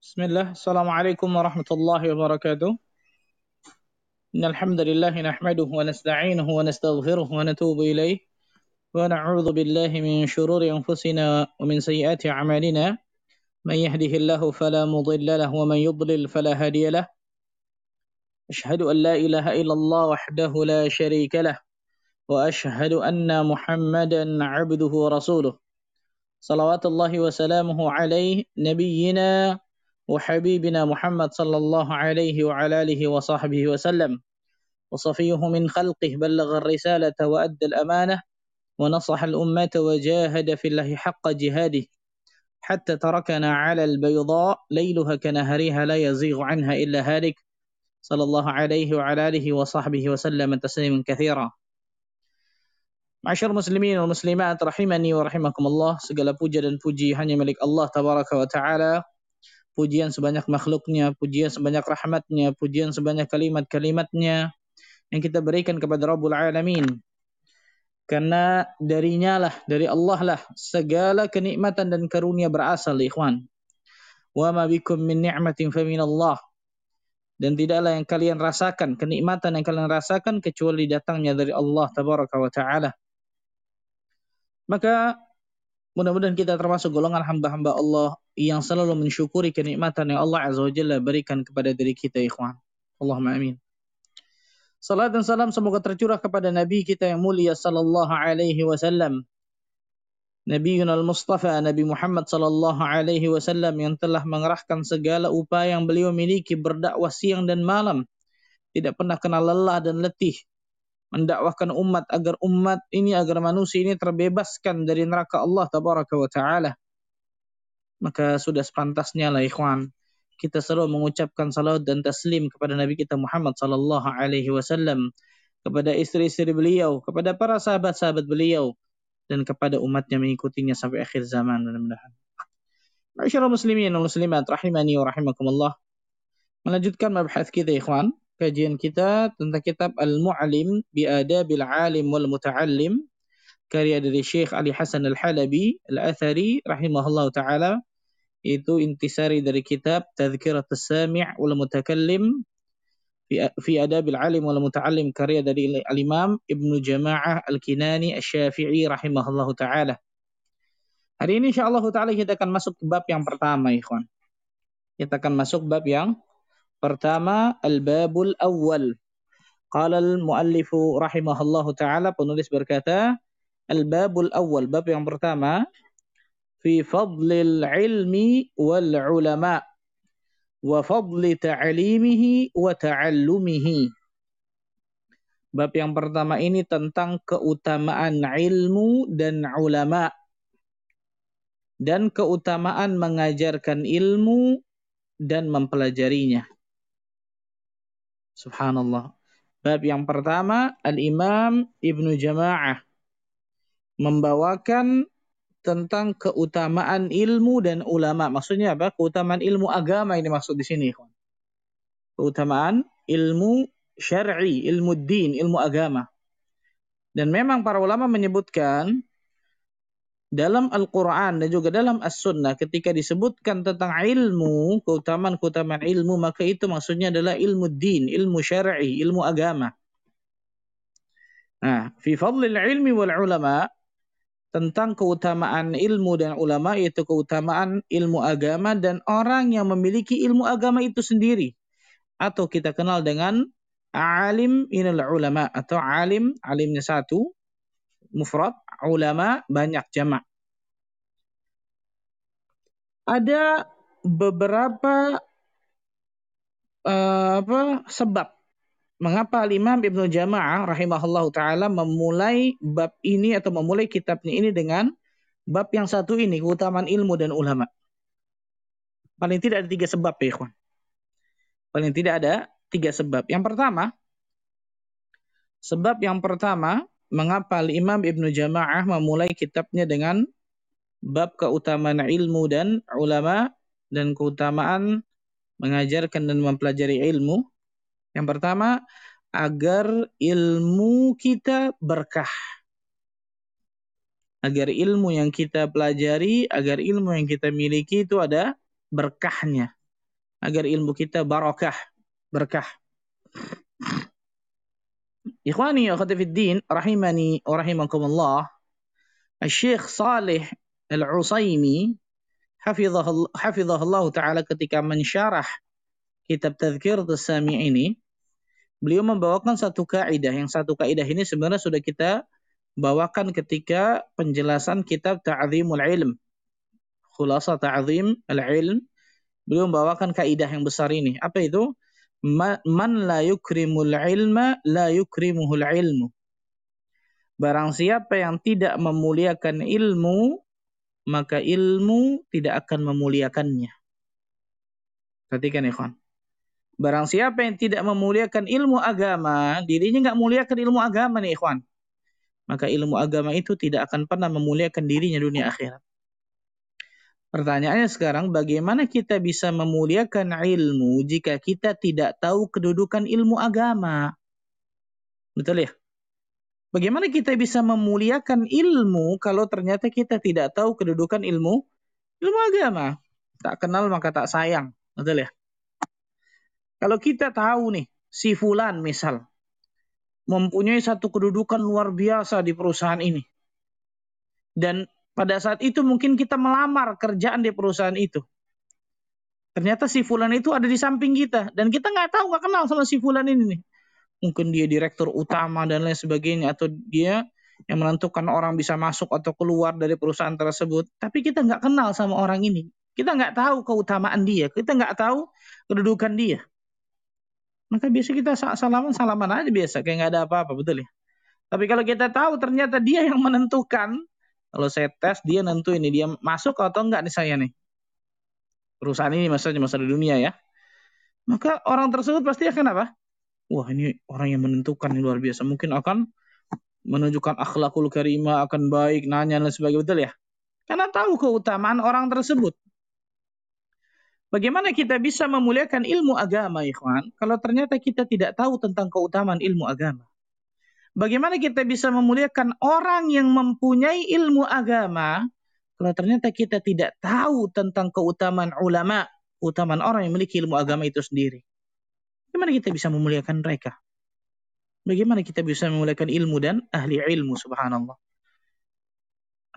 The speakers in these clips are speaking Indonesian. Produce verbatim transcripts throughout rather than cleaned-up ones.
Bismillah, assalamualaikum warahmatullahi wabarakatuh. Innal hamdalillahi nahmaduhu wa nasta'inuhu wa nastaghfiruhu wa natubu ilayhi wa na'udzu billahi min shururi anfusina wa min sayyiati a'malina. May yahdihillahu fala mudilla lahu wa man yudlil fala hadiya lahu. Ashhadu an la ilaha illallah wahdahu la syarika lahu wa ashhadu anna Muhammadan 'abduhu wa rasuluhu. Salawatullahi wa salamuhu 'alaihi nabiyyina وحبيبنا محمد صلى الله عليه وعلى آله وصحبه وسلم وصفيه من خلقه بلغ الرسالة وأدى الأمانة ونصح الأمة وجاهد في الله حق جهاده حتى تركنا على البيضاء ليلها كنهارها لا يزيغ عنها إلا هالك صلى الله عليه وعلى آله وصحبه وسلم تسليما كثيرا. Ma'asyar muslimin wal muslimat rahimani wa rahimakumullah. Segala puja dan puji hanya milik Allah tabaraka wa ta'ala. Pujian sebanyak makhluknya, pujian sebanyak rahmatnya, pujian sebanyak kalimat-kalimatnya yang kita berikan kepada Rabbul Alamin. Karena darinya lah, dari Allah lah, segala kenikmatan dan karunia berasal, ikhwan. Wa ma bikum min ni'matin fa min Allah. Dan tidaklah yang kalian rasakan, kenikmatan yang kalian rasakan, kecuali datangnya dari Allah tabaraka wa ta'ala. Maka mudah-mudahan kita termasuk golongan hamba-hamba Allah yang selalu mensyukuri kenikmatan yang Allah Azza wa Jalla berikan kepada diri kita, ikhwan. Allahumma amin. Salat dan salam semoga tercurah kepada Nabi kita yang mulia sallallahu alaihi wasallam. Nabiyuna al-Mustafa, Nabi Muhammad sallallahu alaihi wasallam yang telah mengerahkan segala upaya yang beliau miliki berdakwah siang dan malam. Tidak pernah kenal lelah dan letih. Mendakwahkan umat agar umat ini, agar manusia ini terbebaskan dari neraka Allah tabaraka wa ta'ala. Maka sudah sepantasnya lah ikhwan, kita selalu mengucapkan salawat dan taslim kepada Nabi kita Muhammad sallallahu alaihi wasallam, kepada istri-istri beliau, kepada para sahabat-sahabat beliau, dan kepada umatnya mengikutinya sampai akhir zaman. Mudah-mudahan. Ma'asyiral muslimin wal muslimat rahimani wa rahimakumullah. Melanjutkan mabhats kita ikhwan, kajian kita tentang kitab Al-Mu'allim Bi-Adabil Alim Wal-Muta'allim, karya dari Syaikh Ali Hasan Al Halabi Al Atsari rahimahullahu taala, itu intisari dari kitab Tadhkirat As-Sami' Wal-Muta'allim Fi-Adabil Alim Wal-Muta'allim, karya dari Al-Imam Ibnu Jama'ah Al-Kinani Asy-Syafi'i rahimahullahu taala. Hari ini insyaallah taala kita akan masuk ke bab yang pertama, ikhwan. Kita akan masuk bab yang pertama, al-babul awal. Qala al-muallifu rahimahullahu ta'ala, penulis berkata, al-babul awal, bab yang pertama, fi fadlil ilmi wal ulama, wa fadli ta'alimihi wa ta'allumihi. Bab yang pertama ini tentang keutamaan ilmu dan ulama, dan keutamaan mengajarkan ilmu dan mempelajarinya. Subhanallah. Bab yang pertama, Al-Imam Ibnu Jama'ah membawakan tentang keutamaan ilmu dan ulama. Maksudnya apa? Keutamaan ilmu agama ini maksud di sini. Keutamaan ilmu syar'i, ilmu din, ilmu agama. Dan memang para ulama menyebutkan dalam Al-Quran dan juga dalam As-Sunnah, ketika disebutkan tentang ilmu, keutamaan-keutamaan ilmu, maka itu maksudnya adalah ilmu din, ilmu syar'i, ilmu agama. Nah, fi fadlil ilmi wal ulama, tentang keutamaan ilmu dan ulama, yaitu keutamaan ilmu agama dan orang yang memiliki ilmu agama itu sendiri. Atau kita kenal dengan alim inal ulama, atau alim, alimnya satu, mufrad, ulama banyak jamak. Ada beberapa uh, apa sebab mengapa Imam Ibnu Jama'ah rahimahullahu taala memulai bab ini atau memulai kitabnya ini dengan bab yang satu ini, keutamaan ilmu dan ulama. Paling tidak ada tiga sebab ya ikhwan. Paling tidak ada tiga sebab. Yang pertama, sebab yang pertama mengapa Imam Ibnu Jama'ah memulai kitabnya dengan bab keutamaan ilmu dan ulama dan keutamaan mengajarkan dan mempelajari ilmu? Yang pertama, agar ilmu kita berkah. Agar ilmu yang kita pelajari, agar ilmu yang kita miliki itu ada berkahnya. agar ilmu kita barokah, berkah. Ikhwani wa akhwati fiddin, rahimani wa rahimakumullah. Asy-Syaikh Shalih Al-Utsaimin hafizahullah hafizahullahu taala ketika mensyarah kitab Tadhkirat As-Sami' ini, beliau membawakan satu kaidah. Yang satu kaidah ini sebenarnya sudah kita bawakan ketika penjelasan kitab Ta'zimul Ilm, Khulasa Ta'zim Al-Ilm. Beliau membawakan kaidah yang besar ini. Apa itu? Man la yukrimul ilma la yukrimuhul ilmu. Barang siapa yang tidak memuliakan ilmu, maka ilmu tidak akan memuliakannya. Perhatikan ikhwan. Barang siapa yang tidak memuliakan ilmu agama, dirinya enggak muliakan ilmu agama nih ikhwan, maka ilmu agama itu tidak akan pernah memuliakan dirinya dunia akhirat. Pertanyaannya sekarang, bagaimana kita bisa memuliakan ilmu jika kita tidak tahu kedudukan ilmu agama? Betul ya? Bagaimana kita bisa memuliakan ilmu kalau ternyata kita tidak tahu kedudukan ilmu ilmu agama? Tak kenal maka tak sayang. Betul ya? Kalau kita tahu nih, si fulan misal, mempunyai satu kedudukan luar biasa di perusahaan ini. Dan pada saat itu mungkin kita melamar kerjaan di perusahaan itu. Ternyata si fulan itu ada di samping kita. Dan kita nggak tahu, nggak kenal sama si fulan ini. Mungkin dia direktur utama dan lain sebagainya. Atau dia yang menentukan orang bisa masuk atau keluar dari perusahaan tersebut. Tapi kita nggak kenal sama orang ini. Kita nggak tahu keutamaan dia. Kita nggak tahu kedudukan dia. Maka biasa kita salaman-salaman aja biasa. Kayak nggak ada apa-apa, betul ya? Tapi kalau kita tahu ternyata dia yang menentukan. Kalau saya tes, dia nentuin ini, dia masuk atau enggak nih saya nih. Perusahaan ini maksudnya masalah dunia ya. Maka orang tersebut pasti akan apa? Wah, ini orang yang menentukan ini luar biasa. Mungkin akan menunjukkan akhlakul karimah, akan baik, nanya dan sebagainya, betul ya. Karena tahu keutamaan orang tersebut. Bagaimana kita bisa memuliakan ilmu agama, ikhwan, kalau ternyata kita tidak tahu tentang keutamaan ilmu agama? Bagaimana kita bisa memuliakan orang yang mempunyai ilmu agama kalau ternyata kita tidak tahu tentang keutamaan ulama, keutamaan orang yang memiliki ilmu agama itu sendiri? Bagaimana kita bisa memuliakan mereka? Bagaimana kita bisa memuliakan ilmu dan ahli ilmu, subhanallah.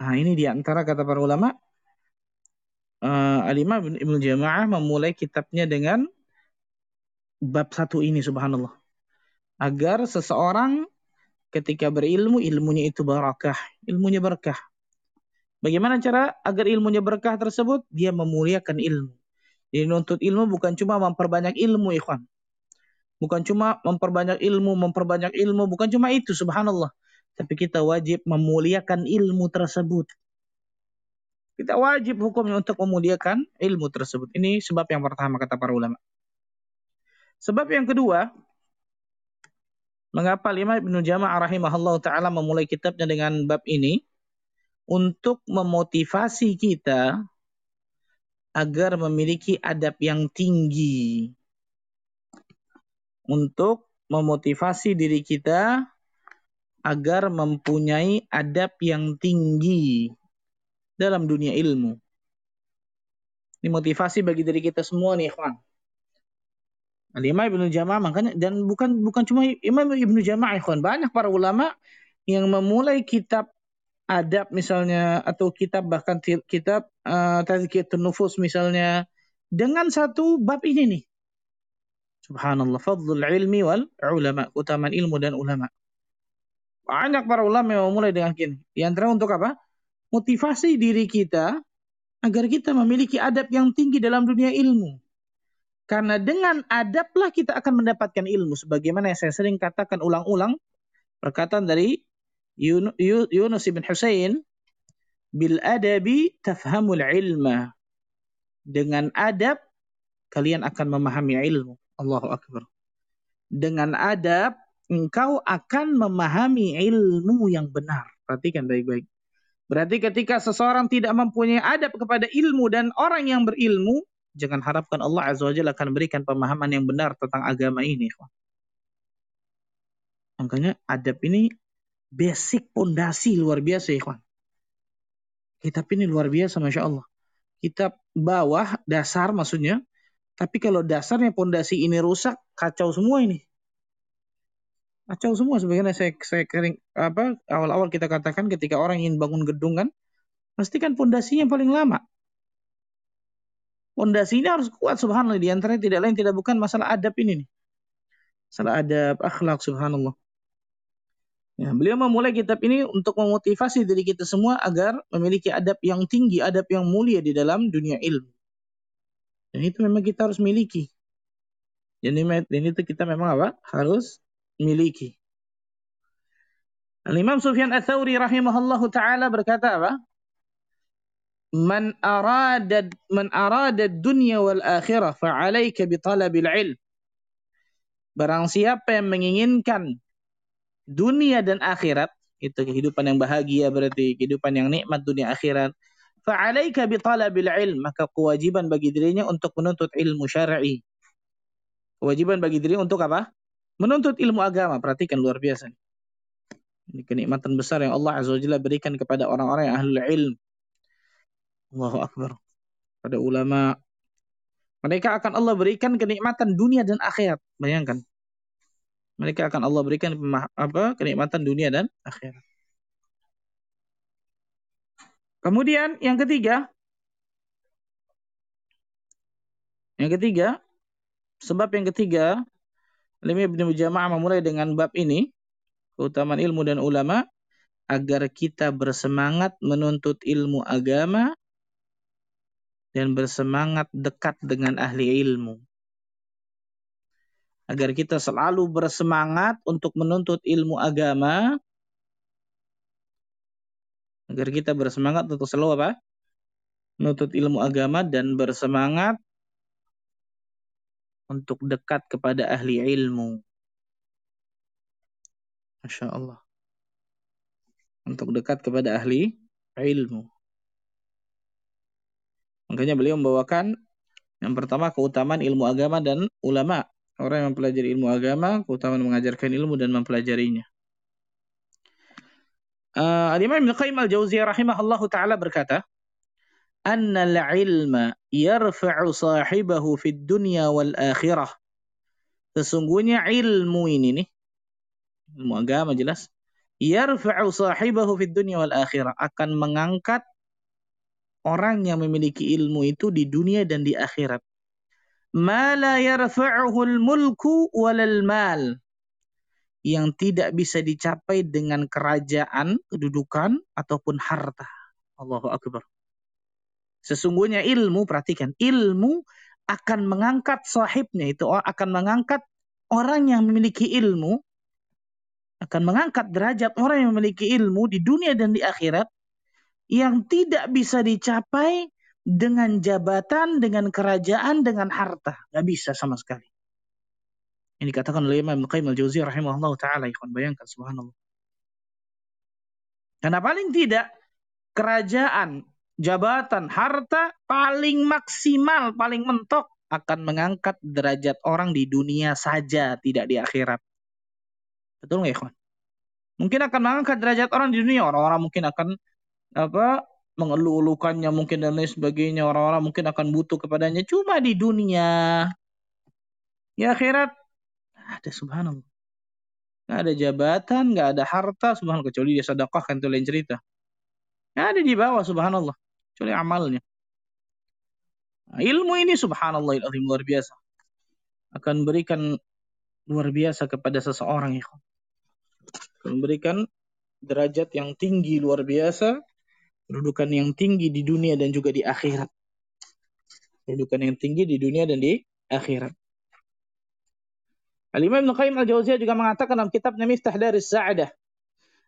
Nah, ini di antara kata para ulama, uh, Al-Imam Ibnu Jama'ah memulai kitabnya dengan bab satu ini, subhanallah. Agar seseorang ketika berilmu, ilmunya itu barakah. Ilmunya berkah. Bagaimana cara agar ilmunya berkah tersebut? Dia memuliakan ilmu. Jadi nuntut ilmu bukan cuma memperbanyak ilmu, ikhwan. Bukan cuma memperbanyak ilmu, memperbanyak ilmu. Bukan cuma itu, subhanallah. Tapi kita wajib memuliakan ilmu tersebut. Kita wajib hukumnya untuk memuliakan ilmu tersebut. Ini sebab yang pertama kata para ulama. Sebab yang kedua, mengapa Imam Ibnu Jama'ah rahimahullah ta'ala memulai kitabnya dengan bab ini? Untuk memotivasi kita agar memiliki adab yang tinggi. Untuk memotivasi diri kita agar mempunyai adab yang tinggi dalam dunia ilmu. Ini motivasi bagi diri kita semua nih, ikhwan. Imam Ibnu Jama'ah makanya, dan bukan bukan cuma Imam Ibnu Jama'ah ikhwan, banyak para ulama yang memulai kitab adab misalnya, atau kitab bahkan kitab uh, Tazkiyatun Nufus misalnya, dengan satu bab ini nih. Subhanallah, fadlul ilmi wal ulama, keutamaan ilmu dan ulama. Banyak para ulama yang memulai dengan ini. Yang terang untuk apa? Motivasi diri kita agar kita memiliki adab yang tinggi dalam dunia ilmu. Karena dengan adablah kita akan mendapatkan ilmu. Sebagaimana yang saya sering katakan ulang-ulang, perkataan dari Yunus bin Hussein, bil adabi tafhamul ilma. Dengan adab, kalian akan memahami ilmu. Allahu Akbar. Dengan adab, engkau akan memahami ilmu yang benar. Perhatikan baik-baik. Berarti ketika seseorang tidak mempunyai adab kepada ilmu dan orang yang berilmu, jangan harapkan Allah Azza wa Jalla akan berikan pemahaman yang benar tentang agama ini. Makanya adab ini basic, pondasi luar biasa, ikhwan. Kitab ini luar biasa, Masya Allah. Kitab bawah, dasar maksudnya, Tapi kalau dasarnya pondasi ini rusak, kacau semua ini. Kacau semua sebenarnya. Saya, saya kering, apa awal-awal kita katakan ketika orang ingin bangun gedung kan, pastikan pondasinya paling lama. Pondasinya harus kuat, subhanallah. Di antaranya tidak lain tidak bukan masalah adab ini nih. Masalah adab, akhlak, subhanallah. Ya, beliau memulai kitab ini untuk memotivasi diri kita semua agar memiliki adab yang tinggi, adab yang mulia di dalam dunia ilmu. Dan itu memang kita harus miliki. Dan itu kita memang apa? Harus miliki. Al-Imam Sufyan Al-Thawri rahimahullahu ta'ala berkata apa? Man arada, man arada dunia wal akhirah fa'alaika bitalabil ilm. Barang siapa yang menginginkan dunia dan akhirat, itu kehidupan yang bahagia berarti kehidupan yang nikmat dunia akhirat. Fa'alaika bitalabil ilm, maka kewajiban bagi dirinya untuk menuntut ilmu syar'i. Kewajiban bagi diri untuk apa? Menuntut ilmu agama. Perhatikan, luar biasa. Ini kenikmatan besar yang Allah Azza wa Jalla berikan kepada orang-orang yang ahlul ilm. Allahu Akbar. Pada ulama, mereka akan Allah berikan kenikmatan dunia dan akhirat. Bayangkan. Mereka akan Allah berikan apa, kenikmatan dunia dan akhirat. Kemudian yang ketiga, yang ketiga, sebab yang ketiga, Ibnu Jama'ah memulai dengan bab ini, keutamaan ilmu dan ulama, agar kita bersemangat menuntut ilmu agama dan bersemangat dekat dengan ahli ilmu. Agar kita selalu bersemangat untuk menuntut ilmu agama. Agar kita bersemangat untuk selalu apa? Menuntut ilmu agama dan bersemangat untuk dekat kepada ahli ilmu. Masya Allah. Untuk dekat kepada ahli ilmu. Makanya beliau membawakan yang pertama keutamaan ilmu agama dan ulama. Orang yang mempelajari ilmu agama, keutamaan mengajarkan ilmu dan mempelajarinya. Uh, Al-Imam Ibn Qayyim Al-Jauziyah rahimahullahu ta'ala berkata, Annal ilma yarfa'u sahibahu fid dunya wal akhirah. Sesungguhnya ilmu ini nih, ilmu agama jelas, yarfa'u sahibahu fid dunya wal akhirah, akan mengangkat orang yang memiliki ilmu itu di dunia dan di akhirat. Ma la yarfa'uhul mulku walal mal, yang tidak bisa dicapai dengan kerajaan, kedudukan ataupun harta. Allahu Akbar. Sesungguhnya ilmu, perhatikan, ilmu akan mengangkat sahibnya, itu akan mengangkat orang yang memiliki ilmu, akan mengangkat derajat orang yang memiliki ilmu di dunia dan di akhirat, yang tidak bisa dicapai dengan jabatan, dengan kerajaan, dengan harta. Gak bisa sama sekali. Ini dikatakan oleh Imam Ibnu Qayyim Al-Jauziyah rahimahullah ta'ala. Ikhwan, bayangkan, subhanallah. Karena paling tidak, kerajaan, jabatan, harta, paling maksimal, paling mentok, akan mengangkat derajat orang di dunia saja, tidak di akhirat. Betul gak, ikhwan? Mungkin akan mengangkat derajat orang di dunia. Orang-orang mungkin akan apa? mengeluh-elukannya mungkin dan lain sebagainya, orang-orang mungkin akan butuh kepadanya, cuma di dunia, di akhirat ada, subhanallah, nggak ada jabatan, nggak ada harta, subhanallah, kecuali dia sedekah, kan itu lain cerita, nggak ada di bawah, subhanallah, kecuali amalnya. Nah, ilmu ini subhanallah ilmu luar biasa, akan berikan luar biasa kepada seseorang, ya, memberikan derajat yang tinggi luar biasa, kedudukan yang tinggi di dunia dan juga di akhirat. Kedudukan yang tinggi di dunia dan di akhirat. Al-Imam Ibnu Qayyim Al-Jauziyah juga mengatakan dalam kitabnya Miftah Daris Sa'adah,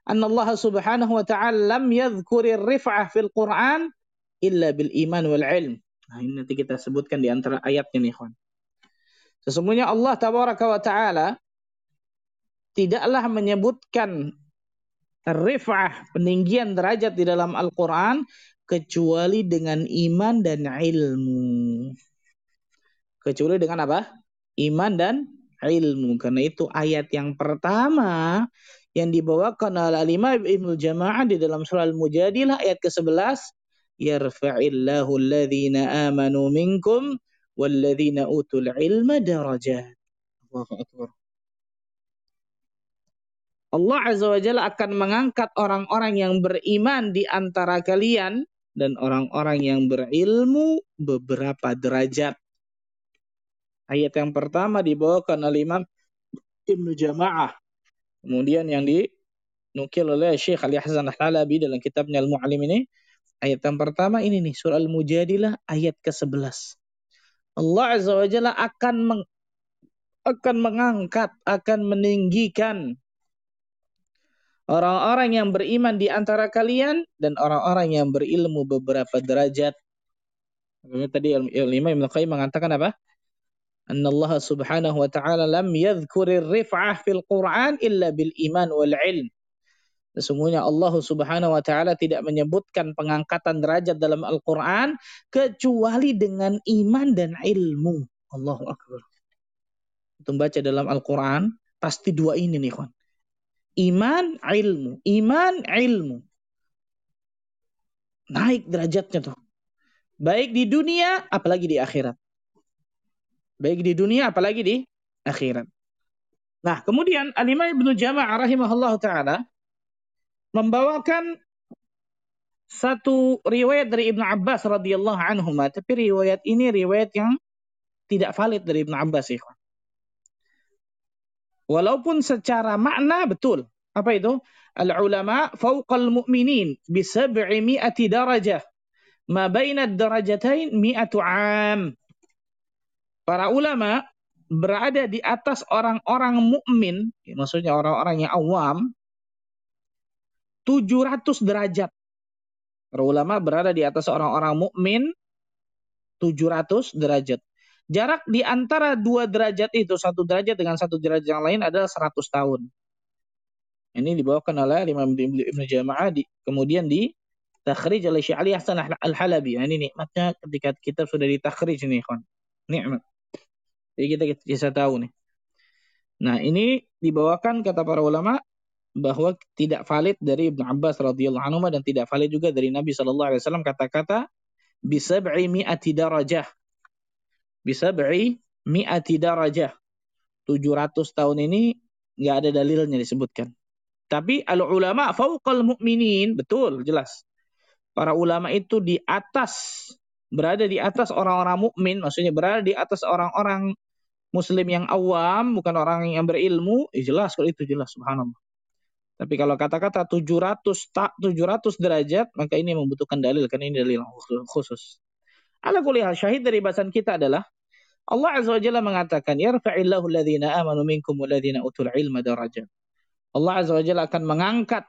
"Anna Allah Subhanahu wa Ta'ala lam yadhkur ar-rif'ah fil Qur'an illa bil iman wal ilm." Nah, ini nanti kita sebutkan di antara ayatnya nih, ikhwan. Sesungguhnya Allah Tabaraka wa Ta'ala tidaklah menyebutkan rif'ah, peninggian derajat di dalam Al-Quran, kecuali dengan iman dan ilmu. Kecuali dengan apa? Iman dan ilmu. Karena itu ayat yang pertama yang dibawakan oleh Al-Imam Ibnu Jama'ah di dalam surah Al-Mujadilah ayat ke sebelas, yarfa'illahu alladhina amanu minkum walladzina utul ilma darajat. Allahu akbar. Allah Azza wa Jalla akan mengangkat orang-orang yang beriman di antara kalian dan orang-orang yang berilmu beberapa derajat. Ayat yang pertama dibawakan oleh Imam Ibnu Jama'ah. Kemudian yang dinukil oleh Syaikh Ali Hasan Al Halabi dalam kitabnya Al-Mu'allim ini. Ayat yang pertama ini nih, surah Al-Mujadilah ayat ke sebelas. Allah Azza wa Jalla akan, meng, akan mengangkat, akan meninggikan orang-orang yang beriman di antara kalian dan orang-orang yang berilmu beberapa derajat. Tadi Imam Ibn Qayyim mengatakan apa? Anna Allah subhanahu wa ta'ala lam yadhkurir rif'ah fil Qur'an illa bil iman wal ilm. Sesungguhnya Allah subhanahu wa ta'ala tidak menyebutkan pengangkatan derajat dalam Al-Quran kecuali dengan iman dan ilmu. Allahu akbar. Kita baca dalam Al-Quran pasti dua ini nih kawan. Iman, ilmu. Iman, ilmu. Naik derajatnya tuh. Baik di dunia, apalagi di akhirat. Baik di dunia, apalagi di akhirat. Nah, kemudian Al-Imam Ibnu Jama'ah rahimahullahu ta'ala membawakan satu riwayat dari Ibn Abbas radhiyallahu anhuma. Tapi riwayat ini riwayat yang tidak valid dari Ibn Abbas. Ikhwan. Walaupun secara makna betul. Apa itu? Al-ulama fauqal mu'minin bi sab'i mi'ati darajah. Ma baina ad-darajatain mi'atu 'am. Para ulama berada di atas orang-orang mukmin, maksudnya orang-orang yang awam, tujuh ratus derajat. Para ulama berada di atas orang-orang mukmin tujuh ratus derajat. Jarak di antara dua derajat itu, satu derajat dengan satu derajat yang lain adalah seratus tahun. Ini dibawakan oleh Imam Ibnu Jama'ah, di, kemudian ditakhrij oleh Syaikh Ali Hasan Al-Halabi. Nah, ini nikmatnya ketika kitab sudah ditakhrij nih, kawan. Nikmat. Jadi kita bisa tahu nih. Nah, ini dibawakan kata para ulama bahwa tidak valid dari Ibnu Abbas radhiyallahu anhu dan tidak valid juga dari Nabi sallallahu alaihi wasallam kata-kata bi sab'i mi'ati darajah. Bisa beri mi'ati darajah. tujuh ratus tahun ini nggak ada dalilnya disebutkan. Tapi al-ulama fauqal mu'minin. Betul, jelas. Para ulama itu di atas. Berada di atas orang-orang mukmin. Maksudnya berada di atas orang-orang muslim yang awam. Bukan orang yang berilmu. Eh, jelas kalau itu jelas. Subhanallah. Tapi kalau kata-kata tujuh ratus derajat. Maka ini membutuhkan dalil. Karena ini dalil khusus. Ala kulli hal, syahid dari bahasan kita adalah Allah Azza wa Jalla mengatakan yarfa'illahu alladhina amanu minkum walladhina utul ilma darajat. Allah Azza wa Jalla akan mengangkat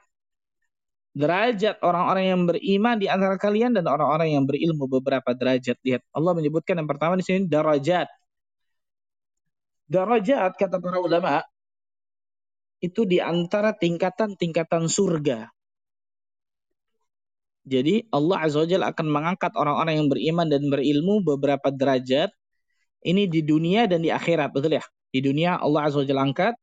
derajat orang-orang yang beriman di antara kalian dan orang-orang yang berilmu beberapa derajat. Lihat, Allah menyebutkan yang pertama di sini darajat. Darajat kata para ulama itu di antara tingkatan-tingkatan surga. Jadi Allah Azza wa Jalla akan mengangkat orang-orang yang beriman dan berilmu beberapa derajat. Ini di dunia dan di akhirat, betul ya? Di dunia Allah Azza wa Jalla angkat,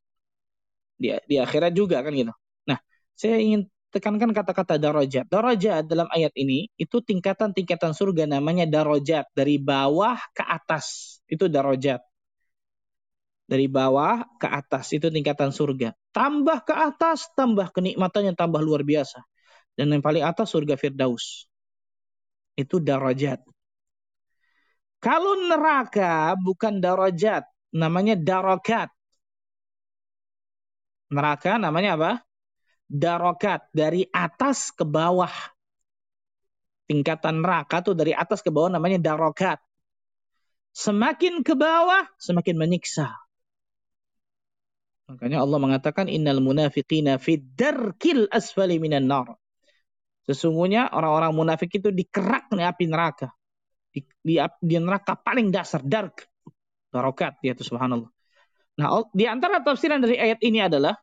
di, di akhirat juga kan gitu. Nah, saya ingin tekankan kata-kata darajat. Darajat dalam ayat ini itu tingkatan-tingkatan surga namanya darajat. Dari bawah ke atas itu darajat. Dari bawah ke atas itu tingkatan surga. Tambah ke atas, tambah kenikmatannya, tambah luar biasa. Dan yang paling atas surga Firdaus. Itu darajat. Kalau neraka bukan darajat. Namanya darakat. Neraka namanya apa? Darakat. Dari atas ke bawah. Tingkatan neraka tuh dari atas ke bawah namanya darakat. Semakin ke bawah, semakin menyiksa. Makanya Allah mengatakan, Innal munafiqina fi darkil asfali minan nar. Sesungguhnya orang-orang munafik itu dikerak nih api neraka. Di, di, di neraka paling dasar, dark. Darakat, ya itu subhanallah. Nah, di antara tafsiran dari ayat ini adalah,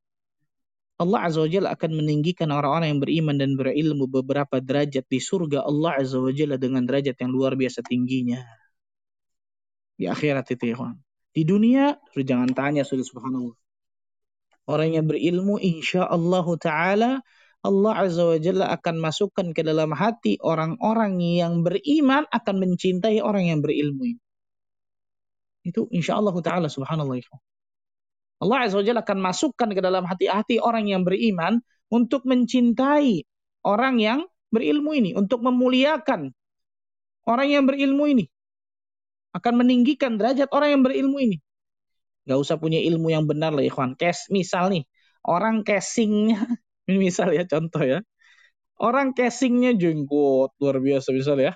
Allah Azza wa Jalla akan meninggikan orang-orang yang beriman dan berilmu beberapa derajat di surga Allah Azza wa Jalla dengan derajat yang luar biasa tingginya. Di akhirat itu ya kawan. Di dunia, jangan tanya sudah subhanallah. Orang yang berilmu, insya Allah ta'ala, Allah Azza wa Jalla akan masukkan ke dalam hati orang-orang yang beriman akan mencintai orang yang berilmu. Itu insyaallah ta'ala subhanallah. Allah Azza wa Jalla akan masukkan ke dalam hati-hati orang yang beriman untuk mencintai orang yang berilmu ini, untuk memuliakan orang yang berilmu ini, akan meninggikan derajat orang yang berilmu ini. Gak usah punya ilmu yang benar lah ikhwan. Kes, misal nih, orang casingnya, misal ya contoh ya, orang casingnya jenggot, luar biasa misal ya,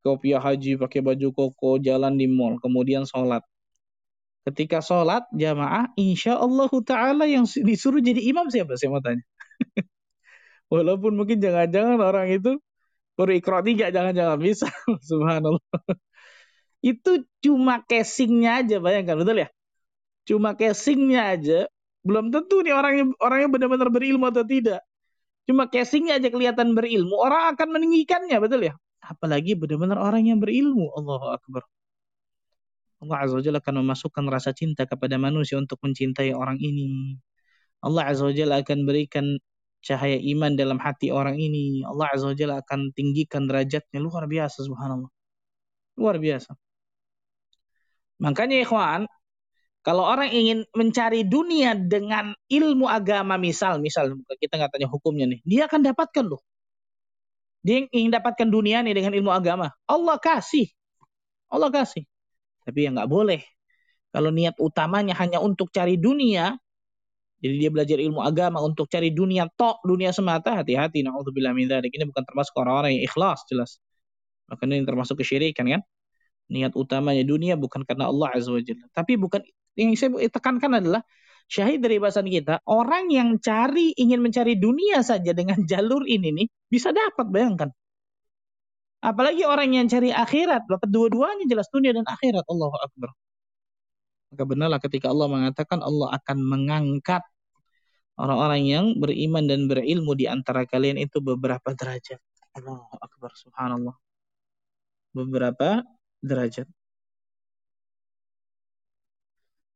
kopiah haji, pakai baju koko, jalan di mall, kemudian sholat. Ketika sholat jamaah, insya Allah ta'ala yang disuruh jadi imam siapa? Saya mau tanya. Walaupun mungkin jangan-jangan orang itu baru ikhra tiga, jangan-jangan bisa. Subhanallah. Itu cuma casingnya aja, bayangkan, betul ya? Cuma casingnya aja, belum tentu nih orangnya orangnya benar-benar berilmu atau tidak. Cuma casingnya aja kelihatan berilmu, orang akan meninggikannya, betul ya? Apalagi benar-benar orang yang berilmu. Allahu Akbar. Allah Azza wa Jalla akan memasukkan rasa cinta kepada manusia untuk mencintai orang ini. Allah Azza wa Jalla akan berikan cahaya iman dalam hati orang ini. Allah Azza wa Jalla akan tinggikan derajatnya. Luar biasa subhanallah. Luar biasa. Makanya ikhwan, kalau orang ingin mencari dunia dengan ilmu agama, misal, misal kita nggak tanya hukumnya nih, dia akan dapatkan loh. Dia ingin dapatkan dunia nih dengan ilmu agama. Allah kasih. Allah kasih. Tapi ya nggak boleh. Kalau niat utamanya hanya untuk cari dunia, jadi dia belajar ilmu agama untuk cari dunia tok, dunia semata, hati-hati. Na'udzubillah min dzalik. Ini bukan termasuk orang-orang yang ikhlas, jelas. Makanya ini termasuk kesyirikan kan. Niat utamanya dunia bukan karena Allah Azza wa Jalla. Tapi bukan, yang saya tekankan adalah, syahid dari bahasan kita, orang yang cari ingin mencari dunia saja dengan jalur ini nih bisa dapat, bayangkan. Apalagi orang yang cari akhirat, dapat dua-duanya jelas, dunia dan akhirat. Allahu Akbar. Maka benarlah ketika Allah mengatakan Allah akan mengangkat orang-orang yang beriman dan berilmu di antara kalian itu beberapa derajat. Allahu Akbar, subhanallah. Beberapa derajat.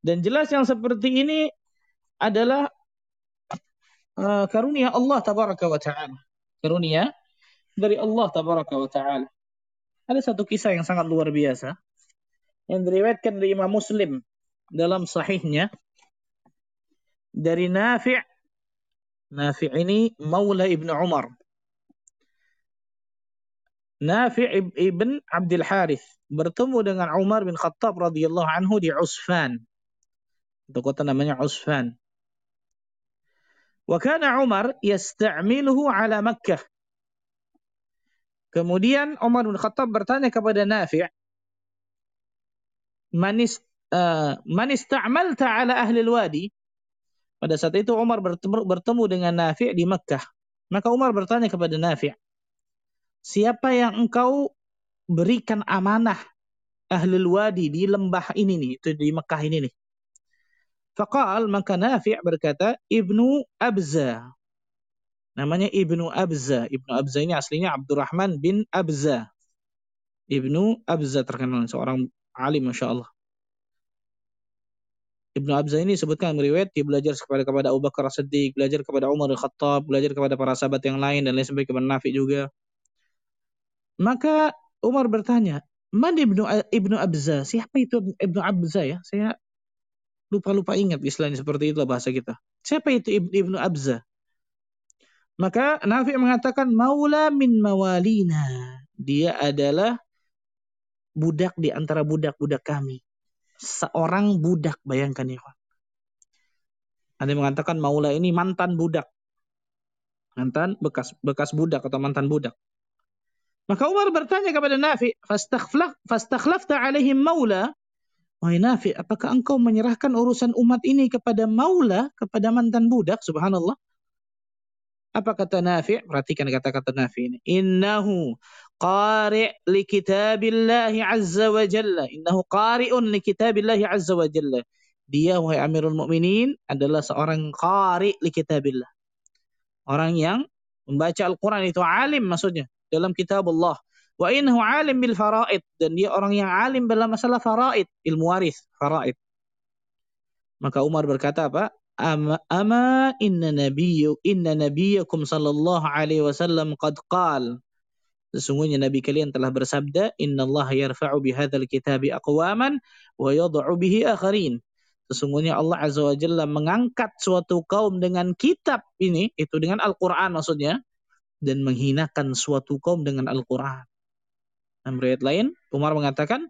Dan jelas yang seperti ini adalah uh, karunia Allah tabaraka wa ta'ala. Karunia dari Allah tabaraka wa ta'ala. Ada satu kisah yang sangat luar biasa yang diriwayatkan dari Imam Muslim dalam sahihnya dari Nafi'. Nafi' ini maula Ibn Umar. Nafi' ibn Abdul Harith bertemu dengan Umar bin Khattab radhiyallahu anhu di Usfan. Itu kota namanya Usfan. Wa kana Umar yasta'miluhu ala Makkah. Kemudian Umar bin Khattab bertanya kepada Nafi', "Man uh, man ista'malta ala ahli al-wadi?" Pada saat itu Umar bertemu dengan Nafi' di Makkah. Maka Umar bertanya kepada Nafi', "Siapa yang engkau berikan amanah ahli al-wadi di lembah ini nih, itu di Makkah ini nih?" Faqal, maka Nafi' berkata, Ibnu Abzah. Namanya Ibnu Abzah. Ibnu Abzah ini aslinya Abdurrahman bin Abzah. Ibnu Abzah terkenal seorang alim, masya Allah. Ibnu Abzah ini sebutkan meriwayat, dia belajar kepada kepada Abu Bakar al-Seddiq, belajar kepada Umar al-Khattab, belajar kepada para sahabat yang lain, dan lain sebagainya, kepada Nafi' juga. Maka Umar bertanya, "Man Ibnu Ibnu Abzah? Siapa itu Ibnu Abzah ya? Saya lupa-lupa ingat istilahnya, seperti itulah bahasa kita. Siapa itu Ibnu Abzah?" Maka Nafi' mengatakan, "Maula min mawalina. Dia adalah budak di antara budak-budak kami." Seorang budak, bayangkan ya. Ada yang mengatakan maula ini mantan budak. Mantan bekas bekas budak atau mantan budak. Maka Umar bertanya kepada Nafi', "Fastakhlaf fastakhlafta alaihim maula?" Wahai Nafi', apakah engkau menyerahkan urusan umat ini kepada maula, kepada mantan budak? Subhanallah. Apa kata Nafi'? Perhatikan kata-kata Nafi' ini. Innahu qari' li kitabillahi azza wa jalla. Innahu qari'un li kitabillahi azza wa jalla. Dia, wahai Amirul Mukminin, adalah seorang qari' li kitabillah. Orang yang membaca Al-Quran itu alim maksudnya dalam kitab Allah. Wa innahu alim bil faraid, dan dia orang yang alim dalam masalah faraid, ilmu waris, faraid. Maka Umar berkata apa? Ama, ama inna nabiyyu inna nabiyyakum sallallahu alaihi wasallam qad qala Sesungguhnya Nabi kalian telah bersabda, innallaha yarfa'u bihadzal kitabi aqwaman wa yad'u bihi akharin. Sesungguhnya Allah Azza wa Jalla mengangkat suatu kaum dengan kitab ini, itu dengan Al-Qur'an maksudnya, dan menghinakan suatu kaum dengan Al-Qur'an. Dalam riwayat lain, Umar mengatakan,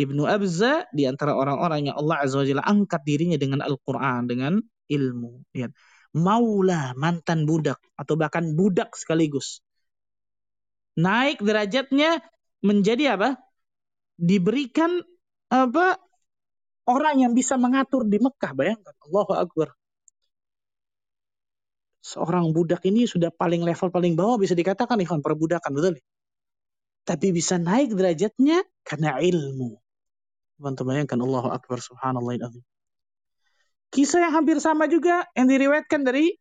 Ibnu Abzah di antara orang-orang yang Allah Azza wa Jalla angkat dirinya dengan Al-Qur'an, dengan ilmu. Lihat, maulah mantan budak atau bahkan budak sekaligus. Naik derajatnya menjadi apa? Diberikan apa? Orang yang bisa mengatur di Mekah, bayangkan. Allahu Akbar. Seorang budak ini sudah paling level paling bawah bisa dikatakan ikhwan perbudakan, betul? Tapi bisa naik derajatnya karena ilmu. Bantu bayangkan, Allahu Akbar, subhanallah. Kisah yang hampir sama juga yang diriwayatkan dari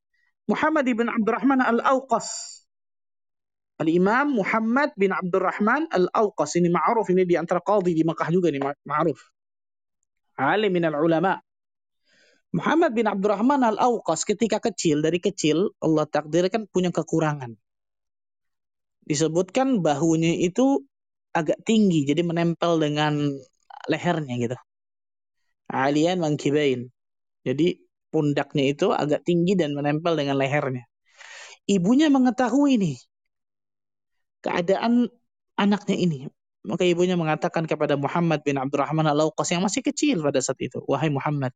Muhammad bin Abdurrahman Al-Awqas. Al-Imam Muhammad bin Abdurrahman Al-Awqas ini ma'ruf, ini di antara qadhi di Mekah juga, ini ma'ruf. Alim minal ulama. Muhammad bin Abdurrahman Al-Awqas ketika kecil, dari kecil Allah takdirkan punya kekurangan. Disebutkan bahunya itu agak tinggi, jadi menempel dengan lehernya gitu. Alian mankibain. Jadi pundaknya itu agak tinggi dan menempel dengan lehernya. Ibunya mengetahui nih keadaan anaknya ini. Maka ibunya mengatakan kepada Muhammad bin Abdurrahman Al-Awqas yang masih kecil pada saat itu, wahai Muhammad,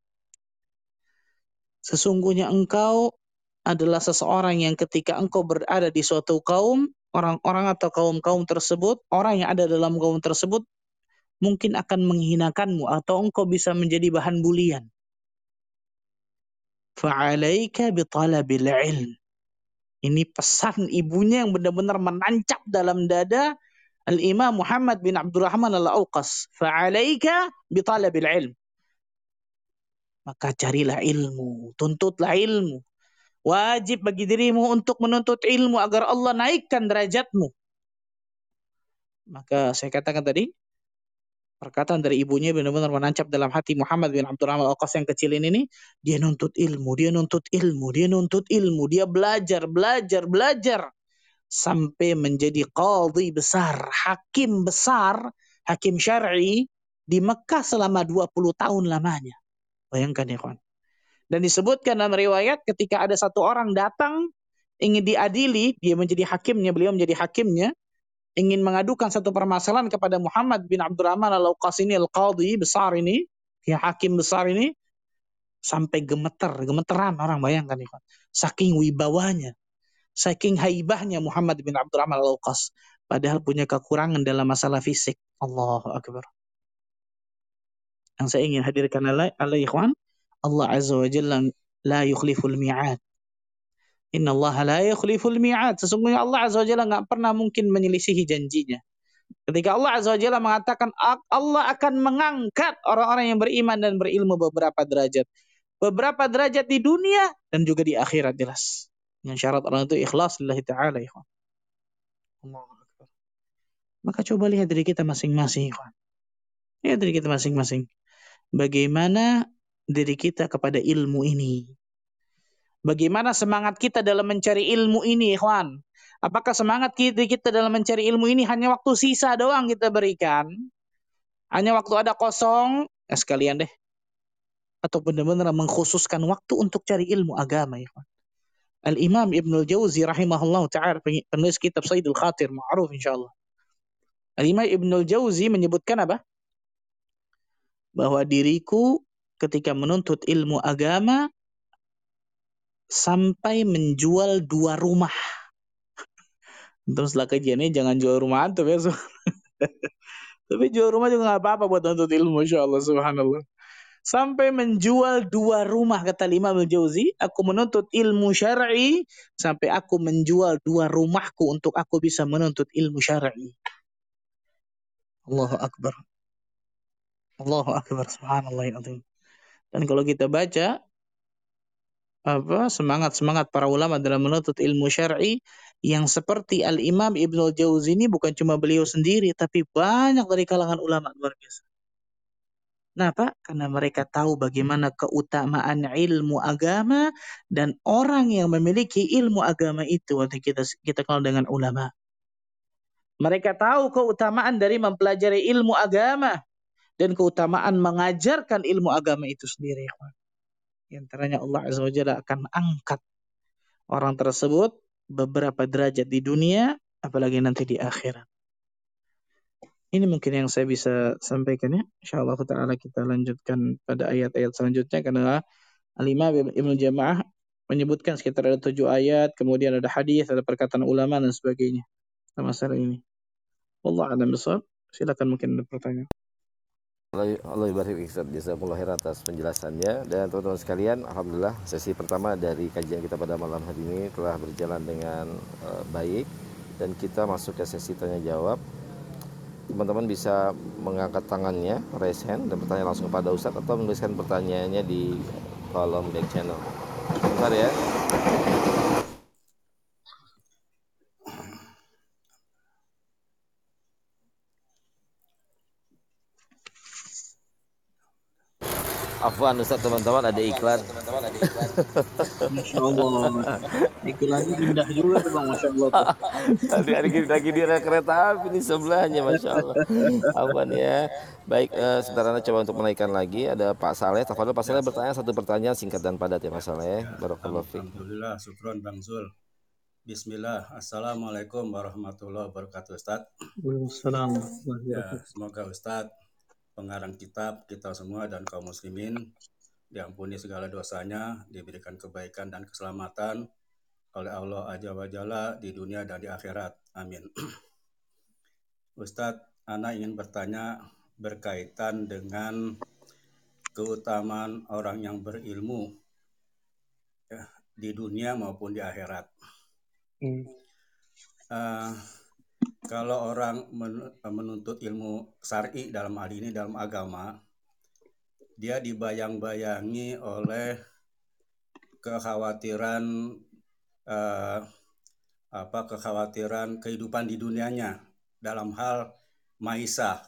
sesungguhnya engkau adalah seseorang yang ketika engkau berada di suatu kaum, orang-orang atau kaum-kaum tersebut, orang yang ada dalam kaum tersebut mungkin akan menghinakanmu atau engkau bisa menjadi bahan bulian. Fa'alaika bitalabil ilm. Ini pesan ibunya yang benar-benar menancap dalam dada Al-Imam Muhammad bin Abdurrahman Al-Awqas. Fa'alaika bitalabil ilm. Maka carilah ilmu. Tuntutlah ilmu. Wajib bagi dirimu untuk menuntut ilmu agar Allah naikkan derajatmu. Maka saya katakan tadi, perkataan dari ibunya benar-benar menancap dalam hati Muhammad bin Abdurrahman Al-Awqas yang kecil ini nih. Dia nuntut ilmu, dia nuntut ilmu, dia nuntut ilmu. Dia belajar, belajar, belajar. Sampai menjadi qadhi besar, hakim besar, hakim syar'i di Mekah selama dua puluh tahun lamanya. Bayangkan ya kawan. Dan disebutkan dalam riwayat ketika ada satu orang datang ingin diadili, dia menjadi hakimnya, beliau menjadi hakimnya, ingin mengadukan satu permasalahan kepada Muhammad bin Abdurrahman Al-Awqas ini, al-qadhi besar ini, ya hakim besar ini, sampai gemeter, gemeteran orang, bayangkan ya kawan. Saking wibawanya. Saking haibahnya Muhammad bin Abdurrahman Al-Awqas. Padahal punya kekurangan dalam masalah fisik. Allahu Akbar. Yang saya ingin hadirkan ala, ala ikhwan. Allah Azza wa Jalla la yukhliful mi'ad. Inna Allah la yukhliful mi'ad. Sesungguhnya Allah Azza wa Jalla gak pernah mungkin menyelisihi janjinya. Ketika Allah Azza wa Jalla mengatakan Allah akan mengangkat orang-orang yang beriman dan berilmu beberapa derajat. Beberapa derajat di dunia dan juga di akhirat jelas. Yang syarat orang itu ikhlas lillahi ta'ala ikhwan. Allahu Akbar. Maka coba lihat diri kita masing-masing ikhwan. Lihat diri kita masing-masing. Bagaimana diri kita kepada ilmu ini? Bagaimana semangat kita dalam mencari ilmu ini ikhwan? Apakah semangat kita, kita dalam mencari ilmu ini hanya waktu sisa doang kita berikan? Hanya waktu ada kosong? Ya sekalian deh. Atau benar-benar mengkhususkan waktu untuk cari ilmu agama ikhwan? Al-Imam Ibnul Jauzi rahimahullah ta'ala, penulis kitab Sayyidul Khatir, ma'ruf insyaAllah. Al-Imam Ibnul Jauzi menyebutkan apa? Bahwa diriku ketika menuntut ilmu agama sampai menjual dua rumah. Terus setelah kajiannya jangan jual rumah antum ya. Tapi jual rumah juga gak apa-apa buat nuntut ilmu insyaAllah subhanallah. Sampai menjual dua rumah, kata Imam Al-Jauzi. Aku menuntut ilmu syar'i sampai aku menjual dua rumahku untuk aku bisa menuntut ilmu syar'i. Allahu Akbar. Allahu Akbar. Subhanallah. Dan kalau kita baca apa semangat-semangat para ulama dalam menuntut ilmu syar'i yang seperti Al-Imam Ibnu Jauzi ini bukan cuma beliau sendiri, tapi banyak dari kalangan ulama luar biasa. Kenapa? Karena mereka tahu bagaimana keutamaan ilmu agama dan orang yang memiliki ilmu agama itu. Kita, kita kenal dengan ulama. Mereka tahu keutamaan dari mempelajari ilmu agama dan keutamaan mengajarkan ilmu agama itu sendiri. Di antaranya Allah Azza wa Jalla akan angkat orang tersebut beberapa derajat di dunia, apalagi nanti di akhirat. Ini mungkin yang saya bisa sampaikan ya. Insyaallah ta'ala kita lanjutkan pada ayat-ayat selanjutnya, karena Al-Imam Ibnu Jama'ah menyebutkan sekitar ada tujuh ayat, kemudian ada hadis, ada perkataan ulama dan sebagainya tentang masalah ini. Wallahu a'lam bishawab. Silakan mungkin ada pertanyaan. Allah ibarik Ustaz, jazakumullah khair atas penjelasannya. Dan teman-teman sekalian, alhamdulillah sesi pertama dari kajian kita pada malam hari ini telah berjalan dengan uh, baik. Dan kita masuk ke sesi tanya jawab. Teman-teman bisa mengangkat tangannya, raise hand, dan bertanya langsung kepada Ustaz, atau menuliskan pertanyaannya di kolom back channel. Bentar ya. Afwan Ustaz, teman-teman ada iklan. Masyaallah. Iklannya indah juga Bang, masyaallah. Tadi ada lagi di rel kereta api ini sebelahnya, masyaallah. Afwan ya. Baik, eh, sebentar coba untuk menaikkan lagi. Ada Pak Saleh, tafadhol Pak Saleh bertanya satu pertanyaan singkat dan padat ya Pak Saleh. Barakallahu fiik. Alhamdulillah, syukron Bang Zul. Bismillah. Assalamualaikum warahmatullahi wabarakatuh Ustaz. Waalaikumsalam. Ya, semoga Ustaz, pengarang kitab, kita semua dan kaum muslimin diampuni segala dosanya, diberikan kebaikan dan keselamatan oleh Allah Azza wa Jalla di dunia dan di akhirat. Amin. Ustadz, ana ingin bertanya berkaitan dengan keutamaan orang yang berilmu ya, di dunia maupun di akhirat. Hmm. Uh, Kalau orang menuntut ilmu syar'i dalam hal ini, dalam agama, dia dibayang-bayangi oleh kekhawatiran eh, apa kekhawatiran kehidupan di dunianya dalam hal maisha,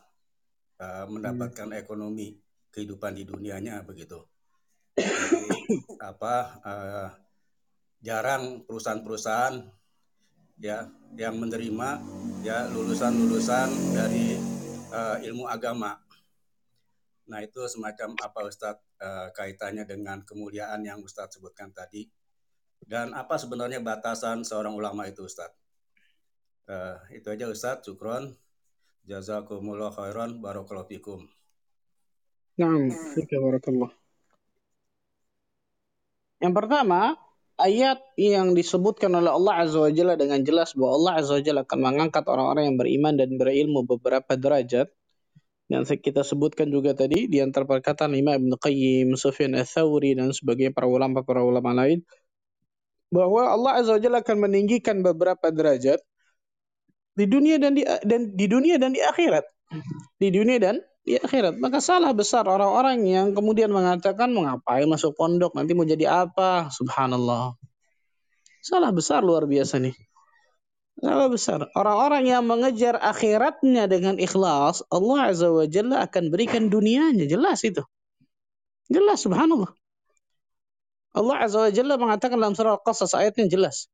eh, mendapatkan ekonomi kehidupan di dunianya begitu. Jadi, apa eh, jarang perusahaan-perusahaan ya yang menerima ya lulusan-lulusan dari uh, ilmu agama. Nah, itu semacam apa Ustadz uh, kaitannya dengan kemuliaan yang Ustadz sebutkan tadi, dan apa sebenarnya batasan seorang ulama itu Ustadz? Uh, itu aja Ustadz, syukron, jazakumullah khairan, barakallahu fikum. Naam, barakallah. Yang pertama, ayat yang disebutkan oleh Allah Azza wa Jalla dengan jelas bahwa Allah Azza wa Jalla akan mengangkat orang-orang yang beriman dan berilmu beberapa derajat. Dan kita sebutkan juga tadi di antara perkataan Imam Ibn Qayyim, Sufyan Al-Thawri, dan sebagainya para ulama-para ulama lain, bahwa Allah Azza wa Jalla akan meninggikan beberapa derajat di dunia dan di, dan, di dunia dan di akhirat. Di dunia dan di akhirat. Maka salah besar orang-orang yang kemudian mengatakan, mengapain masuk pondok, nanti mau jadi apa? Subhanallah. Salah besar luar biasa nih. Salah besar. Orang-orang yang mengejar akhiratnya dengan ikhlas, Allah Azza wa Jalla akan berikan dunianya. Jelas itu. Jelas, subhanallah. Allah Azza wa Jalla mengatakan dalam surah Al-Qasas, ayatnya jelas.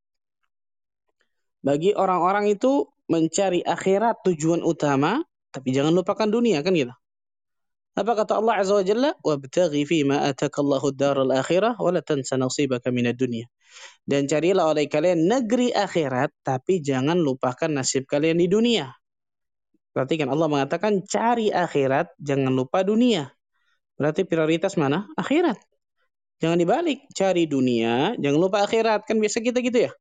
Bagi orang-orang itu mencari akhirat tujuan utama, tapi jangan lupakan dunia, kan gitu. Apa kata Allah Azza wa Jalla? Wabtaghi fi ma atakallahu ad-daral akhirah wa la tansa nasibaka minad dunya. Dan carilah oleh kalian negeri akhirat, tapi jangan lupakan nasib kalian di dunia. Perhatikan, Allah mengatakan cari akhirat, jangan lupa dunia. Berarti prioritas mana? Akhirat. Jangan dibalik, cari dunia, jangan lupa akhirat. Kan biasa kita gitu ya.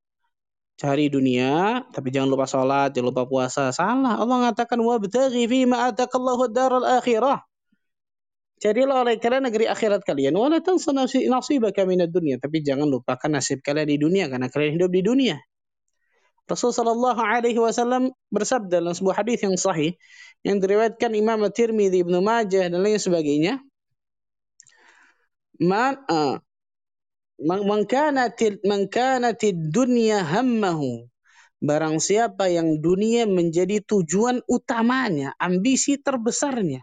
Cari dunia, tapi jangan lupa sholat, jangan lupa puasa. Salah. Allah mengatakan wabtaghi fi ma atakallahu ad-daral akhirah. Jadilah oleh kalian negeri akhirat kalian. Wala tansa nasibaka minad dunya. Tapi jangan lupakan nasib kalian di dunia, karena kalian hidup di dunia. Rasulullah shallallahu alaihi wasallam bersabda dalam sebuah hadis yang sahih yang diriwayatkan Imam At-Tirmidzi, Ibn Majah dan lain sebagainya. Man uh, man kanatil man kanatid dunya hammahu. Barang siapa yang dunia menjadi tujuan utamanya, ambisi terbesarnya,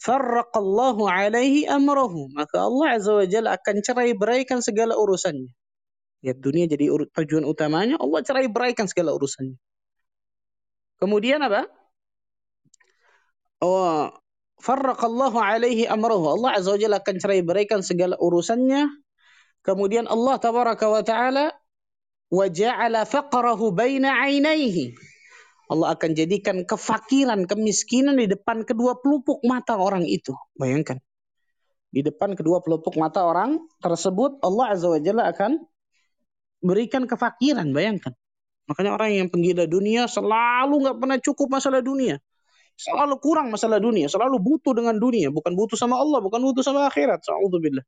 farraqallahu alaihi amrahu, maka Allah Azza wa Jalla akan cerai beraikan segala urusannya. Ya, dunia jadi tujuan utamanya, Allah cerai beraikan segala urusannya. Kemudian apa? Oh, farraqallahu alaihi amrahu. Allah Azza wa Jalla akan cerai beraikan segala urusannya. Kemudian Allah tabaraka wa ta'ala wa ja'ala faqrahu baina 'ainaihi. Allah akan jadikan kefakiran, kemiskinan di depan kedua pelupuk mata orang itu. Bayangkan. Di depan kedua pelupuk mata orang tersebut Allah Azza wa Jalla akan berikan kefakiran, bayangkan. Makanya orang yang penggila dunia selalu enggak pernah cukup masalah dunia. Selalu kurang masalah dunia, selalu butuh dengan dunia, bukan butuh sama Allah, bukan butuh sama akhirat. Sa'udzubillah.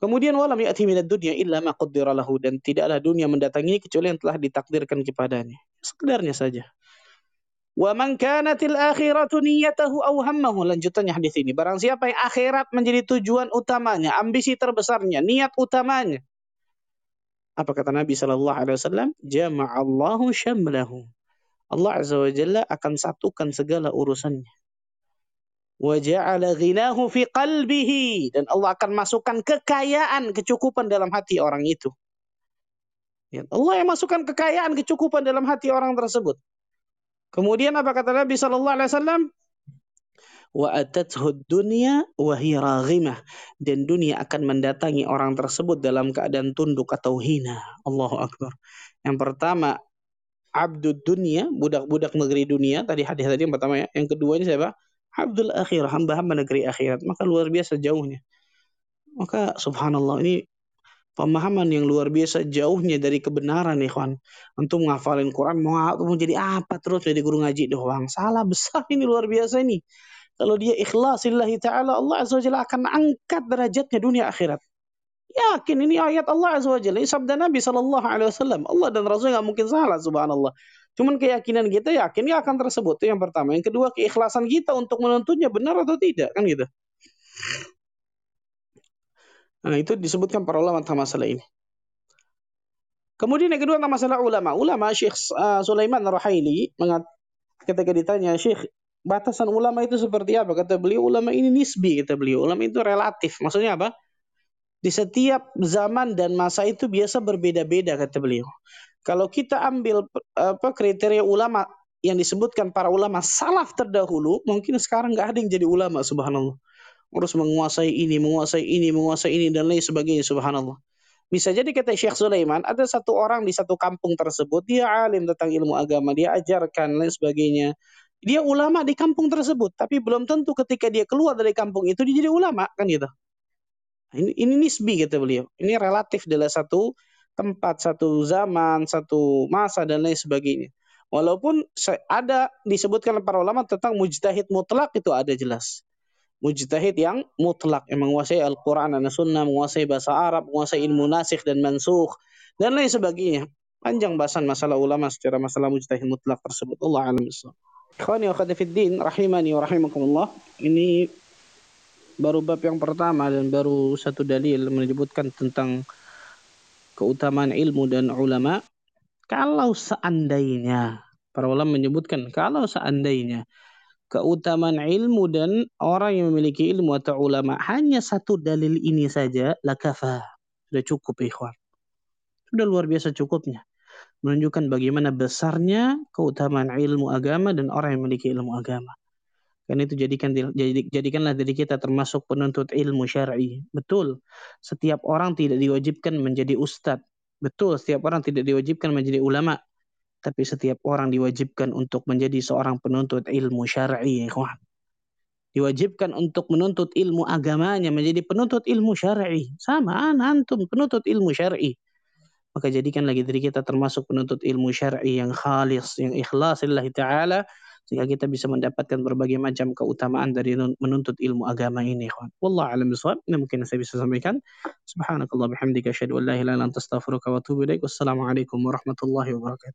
Kemudian walam ya'ti minad dunya illa ma qaddara lahu, dan tidaklah dunia mendatanginya kecuali yang telah ditakdirkan kepadanya. Sekedarnya saja. Wa man kanatil akhiratu niyyatahu aw hammahu, lanjutannya hadis ini. Barang siapa yang akhirat menjadi tujuan utamanya, ambisi terbesarnya, niat utamanya. Apa kata Nabi sallallahu alaihi wasallam? Jama'allahu syamlahu. Allah Azza wa Jalla akan satukan segala urusannya. Wa ja'ala ghinahu fi qalbihi, dan Allah akan masukkan kekayaan, kecukupan dalam hati orang itu. Ya, Allah yang masukkan kekayaan, kecukupan dalam hati orang tersebut. Kemudian apa kata Nabi sallallahu alaihi wasallam? Wa atathu dunya wa hiya raghimah, dan dunia akan mendatangi orang tersebut dalam keadaan tunduk atau hina. Allahu akbar. Yang pertama abdud dunia, budak-budak negeri dunia, tadi hadis tadi yang pertama ya. Yang keduanya siapa? Abdul akhirah, hamba-hamba negeri akhirat. Maka luar biasa jauhnya. Maka subhanallah, ini pemahaman yang luar biasa jauhnya dari kebenaran, ikhwan. Antum menghafalin Quran mau jadi apa terus, jadi guru ngaji doang. Salah besar ini, luar biasa ini. Kalau dia ikhlas lillahi ta'ala, Allah Azza wa Jalla akan angkat derajatnya dunia akhirat. Yakin, ini ayat Allah Azza wa Jalla, ini sabda Nabi sallallahu alaihi wasallam. Allah dan Rasul enggak mungkin salah, subhanallah. Cuman keyakinan kita, yakinnya akan tersebut, itu yang pertama. Yang kedua, keikhlasan kita untuk menuntutnya benar atau tidak, kan gitu. Nah, itu disebutkan para ulama tentang masalah ini. Kemudian yang kedua tentang masalah ulama. Ulama Syekh uh, Sulaiman Naruhayli mengatakan ketika ditanya, "Syekh, batasan ulama itu seperti apa?" Kata beliau, "Ulama ini nisbi," kata beliau. "Ulama itu relatif." Maksudnya apa? Di setiap zaman dan masa itu biasa berbeda-beda, kata beliau. Kalau kita ambil apa kriteria ulama yang disebutkan para ulama salaf terdahulu, mungkin sekarang nggak ada yang jadi ulama, subhanallah. Harus menguasai ini, menguasai ini, menguasai ini, dan lain sebagainya, subhanallah. Bisa jadi kata Syekh Sulaiman, ada satu orang di satu kampung tersebut, dia alim tentang ilmu agama, dia ajarkan, lain sebagainya. Dia ulama di kampung tersebut, tapi belum tentu ketika dia keluar dari kampung itu, dia jadi ulama, kan gitu. Ini, ini nisbi, kata beliau. Ini relatif dalam satu tempat, satu zaman, satu masa, dan lain sebagainya. Walaupun ada disebutkan para ulama tentang mujtahid mutlak, itu ada jelas. Mujtahid yang mutlak, yang menguasai Al-Quran dan Sunnah, menguasai bahasa Arab, menguasai ilmu nasikh dan mansukh, dan lain sebagainya. Panjang bahasan masalah ulama secara masalah mujtahid mutlak tersebut. Allah alam islam. Ikhwani wa akhwati fiddin, rahimani wa rahimakumullah. Ini baru bab yang pertama dan baru satu dalil menyebutkan tentang keutamaan ilmu dan ulama. Kalau seandainya, para ulama menyebutkan, kalau seandainya keutamaan ilmu dan orang yang memiliki ilmu atau ulama hanya satu dalil ini saja, lakafa, sudah cukup, ikhwan. Sudah luar biasa cukupnya. Menunjukkan bagaimana besarnya keutamaan ilmu agama dan orang yang memiliki ilmu agama. Karena itu jadikan, jadikanlah diri kita termasuk penuntut ilmu syar'i. Betul, setiap orang tidak diwajibkan menjadi ustadz. Betul, setiap orang tidak diwajibkan menjadi ulama. Tapi setiap orang diwajibkan untuk menjadi seorang penuntut ilmu syar'i. Diwajibkan untuk menuntut ilmu agamanya, menjadi penuntut ilmu syar'i. Sama, antum penuntut ilmu syar'i. Maka jadikan lagi diri kita termasuk penuntut ilmu syar'i yang khalis, yang ikhlas lillahi ta'ala, sehingga kita bisa mendapatkan berbagai macam keutamaan dari menuntut ilmu agama ini. Wallahu a'lam bishawab. Ini mungkin saya bisa sampaikan. Subhanakallah bihamdika asyhadu an la ilaha illa anta astaghfiruka wa atubu ilaik. Wassalamualaikum warahmatullahi wabarakatuh.